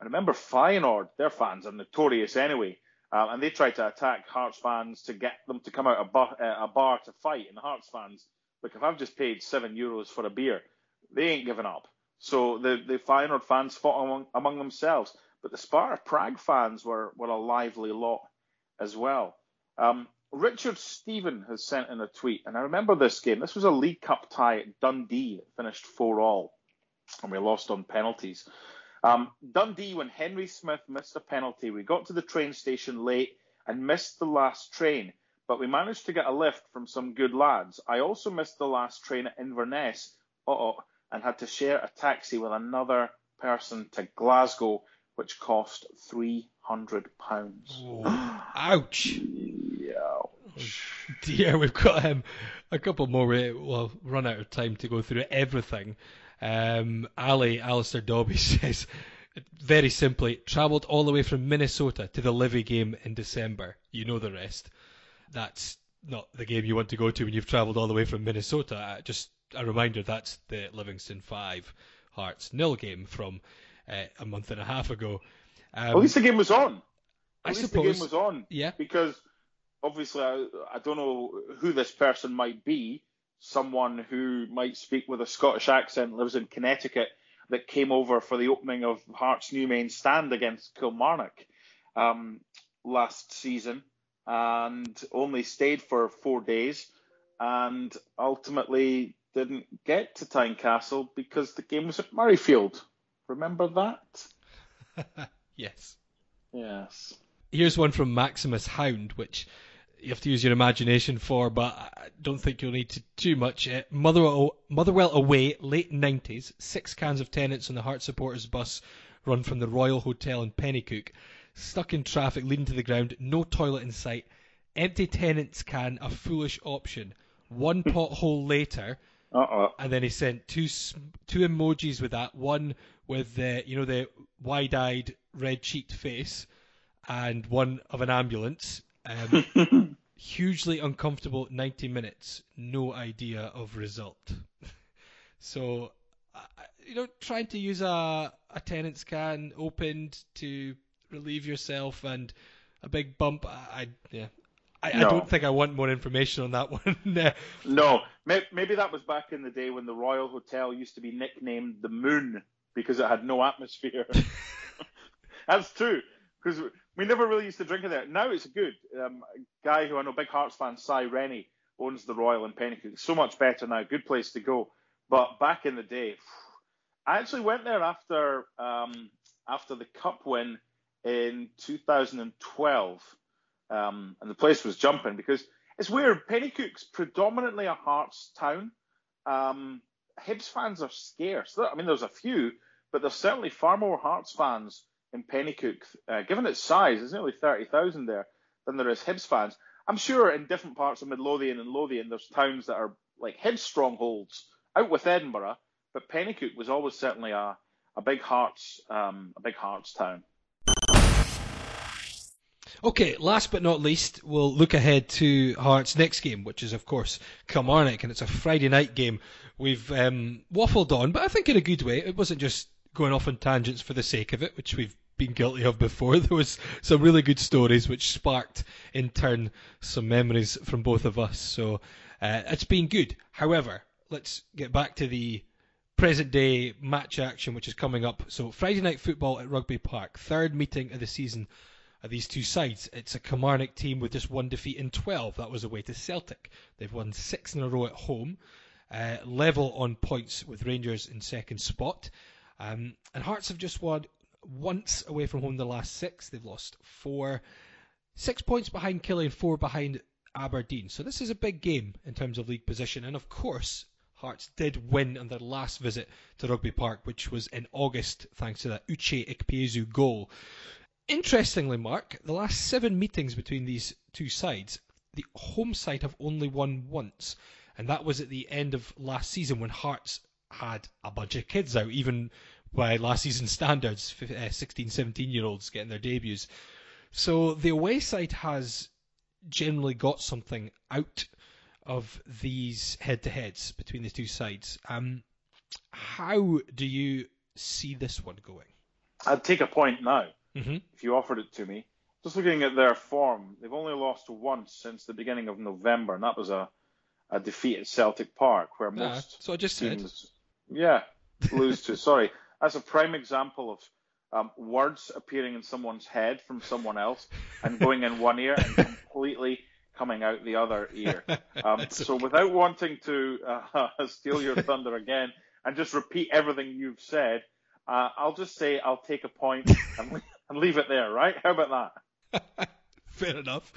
I remember Feyenoord, their fans are notorious anyway, and they tried to attack Hearts fans to get them to come out a bar to fight. And the Hearts fans, look, if I've just paid €7 for a beer, they ain't giving up. So the Feyenoord fans fought among themselves. But the Sparta Prague fans were a lively lot as well. Richard Stephen has sent in a tweet, and I remember this game. This was a League Cup tie at Dundee. It finished 4-4, and we lost on penalties. Dundee, when Henry Smith missed a penalty, we got to the train station late and missed the last train, but we managed to get a lift from some good lads. I also missed the last train at Inverness, and had to share a taxi with another person to Glasgow, which cost £300. Oh, ouch. Dear, we've got a couple more. We'll run out of time to go through everything. Alistair Dobby says, very simply, travelled all the way from Minnesota to the Livy game in December. You know the rest. That's not the game you want to go to when you've travelled all the way from Minnesota. Just a reminder, that's the Livingston 5 Hearts 0 game from a month and a half ago. At least the game was on. At least the game was on. Yeah. Because... obviously, I don't know who this person might be, someone who might speak with a Scottish accent, lives in Connecticut, that came over for the opening of Hearts' new main stand against Kilmarnock last season and only stayed for 4 days and ultimately didn't get to Tynecastle because the game was at Murrayfield. Remember that? Yes. Yes. Here's one from Maximus Hound, which... you have to use your imagination for, but I don't think you'll need to too much. Motherwell away, late 90s, 6 cans of tenants on the Hearts supporters bus run from the Royal Hotel in Pennycook. Stuck in traffic, leading to the ground, no toilet in sight. Empty tenants can, a foolish option. One pothole later, and then he sent two emojis with that. One with the wide-eyed, red-cheeked face, and one of an ambulance. Hugely uncomfortable 90 minutes, no idea of result. So, trying to use a tenant's can opened to relieve yourself and a big bump. I don't think I want more information on that one. No, maybe that was back in the day when the Royal Hotel used to be nicknamed the Moon because it had no atmosphere. That's true. Because we never really used to drink in there. Now it's good. A guy who I know, big Hearts fan, Cy Rennie, owns the Royal in Pennycook. So much better now. Good place to go. But back in the day, I actually went there after the Cup win in 2012. And the place was jumping because it's weird. Pennycook's predominantly a Hearts town. Hibs fans are scarce. I mean, there's a few, but there's certainly far more Hearts fans in Pennycook, given its size, there's nearly 30,000 there, than there is Hibs fans. I'm sure in different parts of Midlothian and Lothian, there's towns that are like Hibs strongholds out with Edinburgh, but Pennycook was always certainly a big Hearts town. Okay, last but not least, we'll look ahead to Hearts' next game, which is, of course, Kilmarnock, and it's a Friday night game. We've waffled on, but I think in a good way. It wasn't just going off on tangents for the sake of it, which we've been guilty of before. There was some really good stories which sparked, in turn, some memories from both of us. So it's been good. However, let's get back to the present-day match action, which is coming up. So Friday night football at Rugby Park, third meeting of the season of these two sides. It's a Kilmarnock team with just one defeat in 12. That was away to Celtic. They've won 6 in a row at home, level on points with Rangers in second spot. And Hearts have just won once away from home the last 6. They've lost 4. 6 points behind Killy and 4 behind Aberdeen. So this is a big game in terms of league position. And of course, Hearts did win on their last visit to Rugby Park, which was in August, thanks to that Uche Ikpeazu goal. Interestingly, Mark, the last 7 meetings between these two sides, the home side have only won once, and that was at the end of last season when Hearts had a bunch of kids out, even by last season standards, 16, 17-year-olds getting their debuts. So the away side has generally got something out of these head-to-heads between the two sides. How do you see this one going? I'd take a point now, if you offered it to me. Just looking at their form, they've only lost once since the beginning of November, and that was a defeat at Celtic Park, where most teams lose to. Sorry, that's a prime example of words appearing in someone's head from someone else and going in one ear and completely coming out the other ear. So without wanting to steal your thunder again and just repeat everything you've said, I'll just say I'll take a point and leave it there, right? How about that? Fair enough.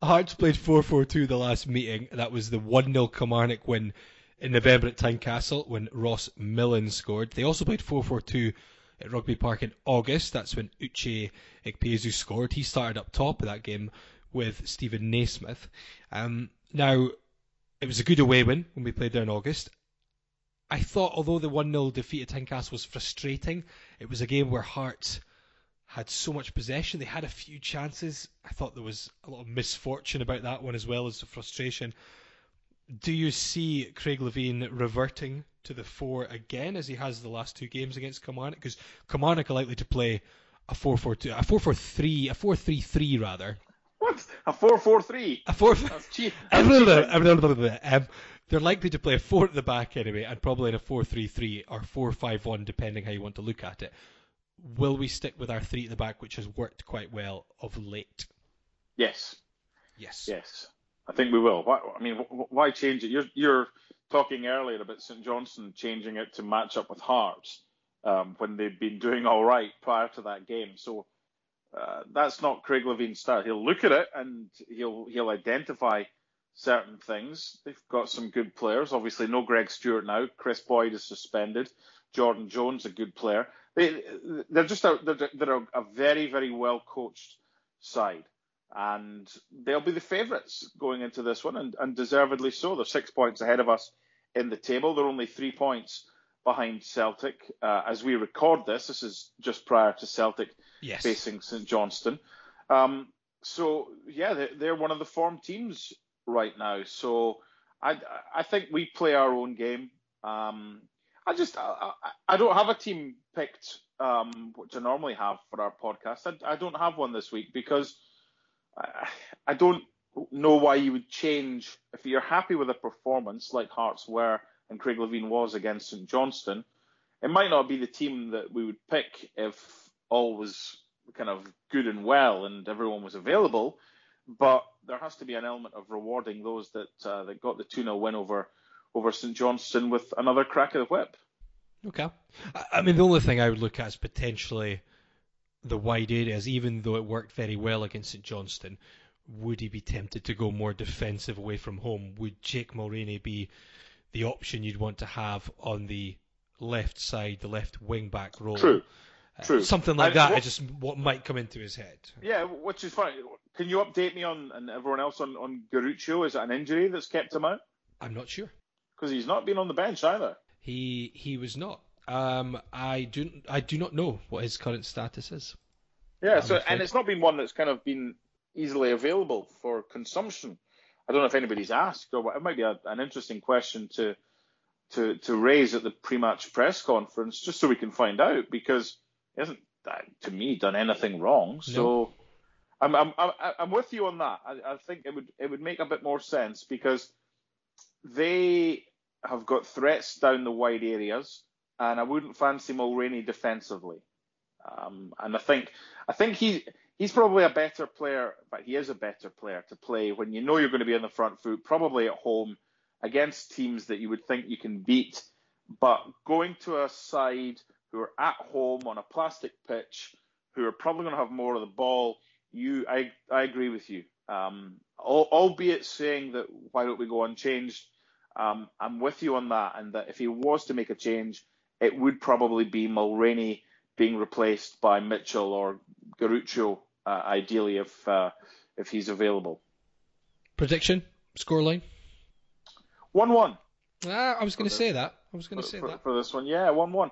Hearts played 4-4-2 the last meeting. That was the 1-0 Kilmarnock win in November at Tynecastle when Ross Millen scored. They also played 4-4-2 at Rugby Park in August. That's when Uche Ikpeazu scored. He started up top of that game with Stephen Naismith. Now, it was a good away win when we played there in August. I thought, although the 1-0 defeat at Tynecastle was frustrating, it was a game where Hearts had so much possession. They had a few chances. I thought there was a lot of misfortune about that one as well as the frustration. Do you see Craig Levein reverting to the 4 again as he has the last 2 games against Kilmarnock? Because Kilmarnock are likely to play a 4-4-2, a 4-4-3, a 4-3-3 rather. What? A 4-4-3? A 4-4-3. They're likely to play a 4 at the back anyway, and probably in a 4-3-3 or 4-5-1, depending how you want to look at it. Will we stick with our 3 at the back, which has worked quite well of late? Yes. I think we will. Why change it? You're talking earlier about St Johnstone changing it to match up with Hearts when they've been doing all right prior to that game. So that's not Craig Levein's style. He'll look at it and he'll identify certain things. They've got some good players. Obviously, no Greg Stewart now. Chris Boyd is suspended. Jordan Jones, a good player. They're a very, very well coached side. And they'll be the favourites going into this one, and deservedly so. They're 6 points ahead of us in the table. They're only 3 points behind Celtic. As we record this is just prior to Celtic facing St Johnstone. They're one of the form teams right now. So I think we play our own game. I don't have a team picked, which I normally have for our podcast. I don't have one this week because I don't know why you would change. If you're happy with a performance like Hearts were and Craig Levein was against St Johnstone, it might not be the team that we would pick if all was kind of good and well and everyone was available. But there has to be an element of rewarding those that got the 2-0 win over St Johnstone with another crack of the whip. Okay. The only thing I would look at is potentially the wide areas. Even though it worked very well against St Johnstone, would he be tempted to go more defensive away from home? Would Jake Mulraney be the option you'd want to have on the left side, the left wing back role? True. Something like that. What, just what might come into his head. Yeah, which is fine. Can you update me on, and everyone else, on Garuccio? Is it an injury that's kept him out? I'm not sure, because he's not been on the bench either. He was not. I do not know what his current status is. Yeah, and it's not been one that's kind of been easily available for consumption. I don't know if anybody's asked, or it might be an interesting question to raise at the pre-match press conference, just so we can find out, because he hasn't, to me, done anything wrong. So no. I'm with you on that. I think it would make a bit more sense, because they have got threats down the wide areas. And I wouldn't fancy Mulraney defensively. And I think he's probably a better player, but he is a better player to play when you know you're going to be on the front foot, probably at home, against teams that you would think you can beat. But going to a side who are at home on a plastic pitch, who are probably going to have more of the ball, I agree with you. Albeit saying that why don't we go unchanged, I'm with you on that, and that if he was to make a change, it would probably be Mulraney being replaced by Mitchell or Garuccio, ideally, if he's available. Prediction, scoreline? 1-1. I was going to say that. For this one, yeah, 1-1.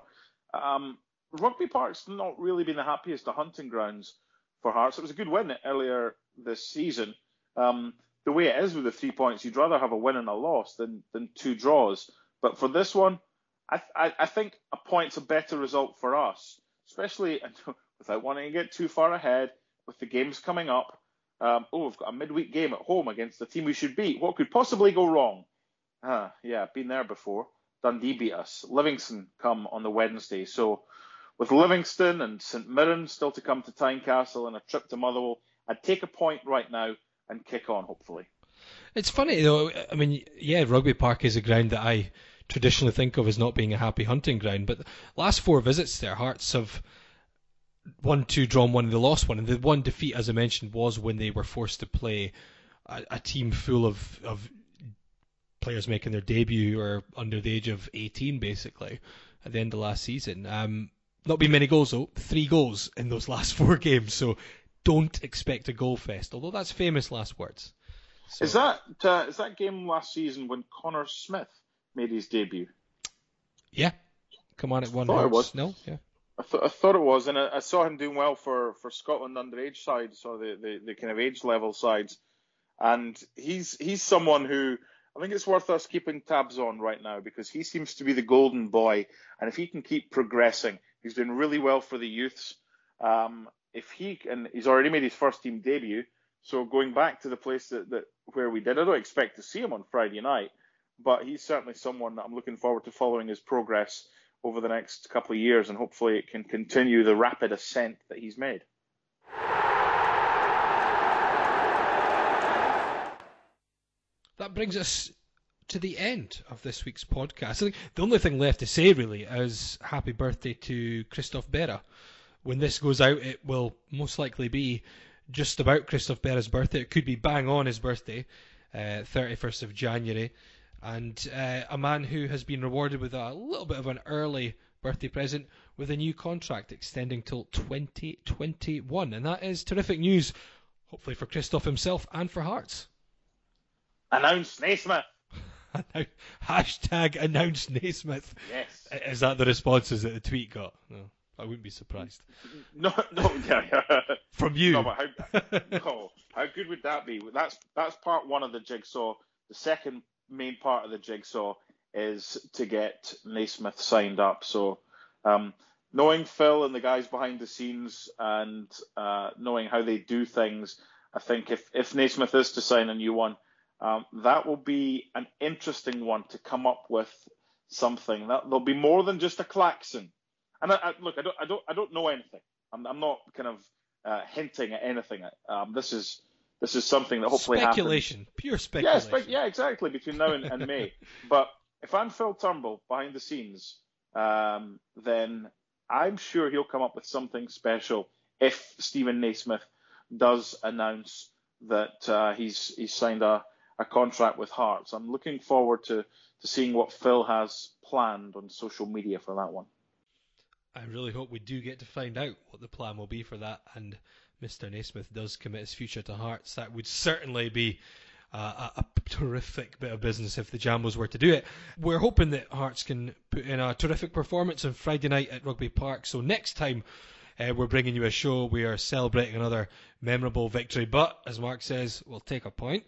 Rugby Park's not really been the happiest of hunting grounds for Hearts. It was a good win earlier this season. The way it is with the 3 points, you'd rather have a win and a loss than two draws. But for this one, I think a point's a better result for us, especially without wanting to get too far ahead with the games coming up. We've got a midweek game at home against the team we should beat. What could possibly go wrong? Yeah, been there before. Dundee beat us. Livingston come on the Wednesday. So with Livingston and St Mirren still to come to Tynecastle and a trip to Motherwell, I'd take a point right now and kick on, hopefully. It's funny, though. I mean, yeah, Rugby Park is a ground that I traditionally think of as not being a happy hunting ground, but the last four visits there, Hearts have won two, drawn one, and they lost one. And the one defeat, as I mentioned, was when they were forced to play a team full of players making their debut or under the age of 18, basically, at the end of last season. Not been many goals, though. 3 goals in those last 4 games, so don't expect a goal fest, although that's famous last words. So. Is that game last season when Connor Smith made his debut? Yeah. Come on, at one. I thought it was. No? Yeah. I thought it was, and I saw him doing well for Scotland underage sides, or the kind of age level sides. And he's someone who I think it's worth us keeping tabs on right now, because he seems to be the golden boy. And if he can keep progressing, he's doing really well for the youths. He's already made his first team debut. So going back to the place where we did, I don't expect to see him on Friday night, but he's certainly someone that I'm looking forward to following his progress over the next couple of years, and hopefully it can continue the rapid ascent that he's made. That brings us to the end of this week's podcast. I think the only thing left to say, really, is happy birthday to Christoph Berra. When this goes out, it will most likely be just about Christoph Berra's birthday. It could be bang on his birthday, 31st of January. And a man who has been rewarded with a little bit of an early birthday present with a new contract extending till 2021. And that is terrific news, hopefully for Christoph himself and for Hearts. Announce Naismith. Hashtag announce Naismith. Yes. Is that the responses that the tweet got? No, I wouldn't be surprised. No, yeah. From you. No, but how good would that be? That's part one of the jigsaw. The second main part of the jigsaw is to get Naismith signed up. So knowing Phil and the guys behind the scenes, and knowing how they do things, I think if Naismith is to sign a new one, that will be an interesting one to come up with something. There'll be more than just a klaxon. And I don't know anything. I'm not kind of hinting at anything. This is something that hopefully speculation. Happens. Pure speculation. Yeah, exactly. Between now and May. But if I'm Phil Turnbull behind the scenes, then I'm sure he'll come up with something special if Stephen Naismith does announce that he's signed a contract with Hearts. I'm looking forward to seeing what Phil has planned on social media for that one. I really hope we do get to find out what the plan will be for that, and Mr. Naismith does commit his future to Hearts. That would certainly be a terrific bit of business if the Jambos were to do it. We're hoping that Hearts can put in a terrific performance on Friday night at Rugby Park, so next time we're bringing you a show, we are celebrating another memorable victory, but as Mark says, we'll take a point.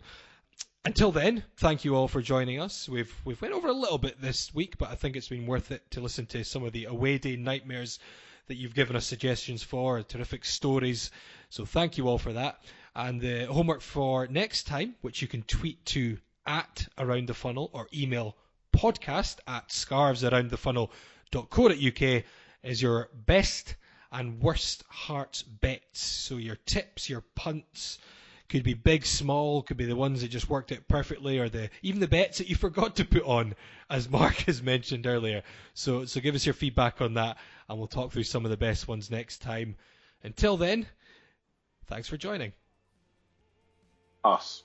Until then, thank you all for joining us. We've went over a little bit this week, but I think it's been worth it to listen to some of the away day nightmares that you've given us suggestions for, terrific stories. So thank you all for that. And the homework for next time, which you can tweet to @AroundTheFunnel or email podcast@scarvesaroundthefunnel.co.uk, is your best and worst Hearts bets. So your tips, your punts. Could be big, small, could be the ones that just worked out perfectly, or even the bets that you forgot to put on, as Mark has mentioned earlier. So give us your feedback on that, and we'll talk through some of the best ones next time. Until then, thanks for joining. Us.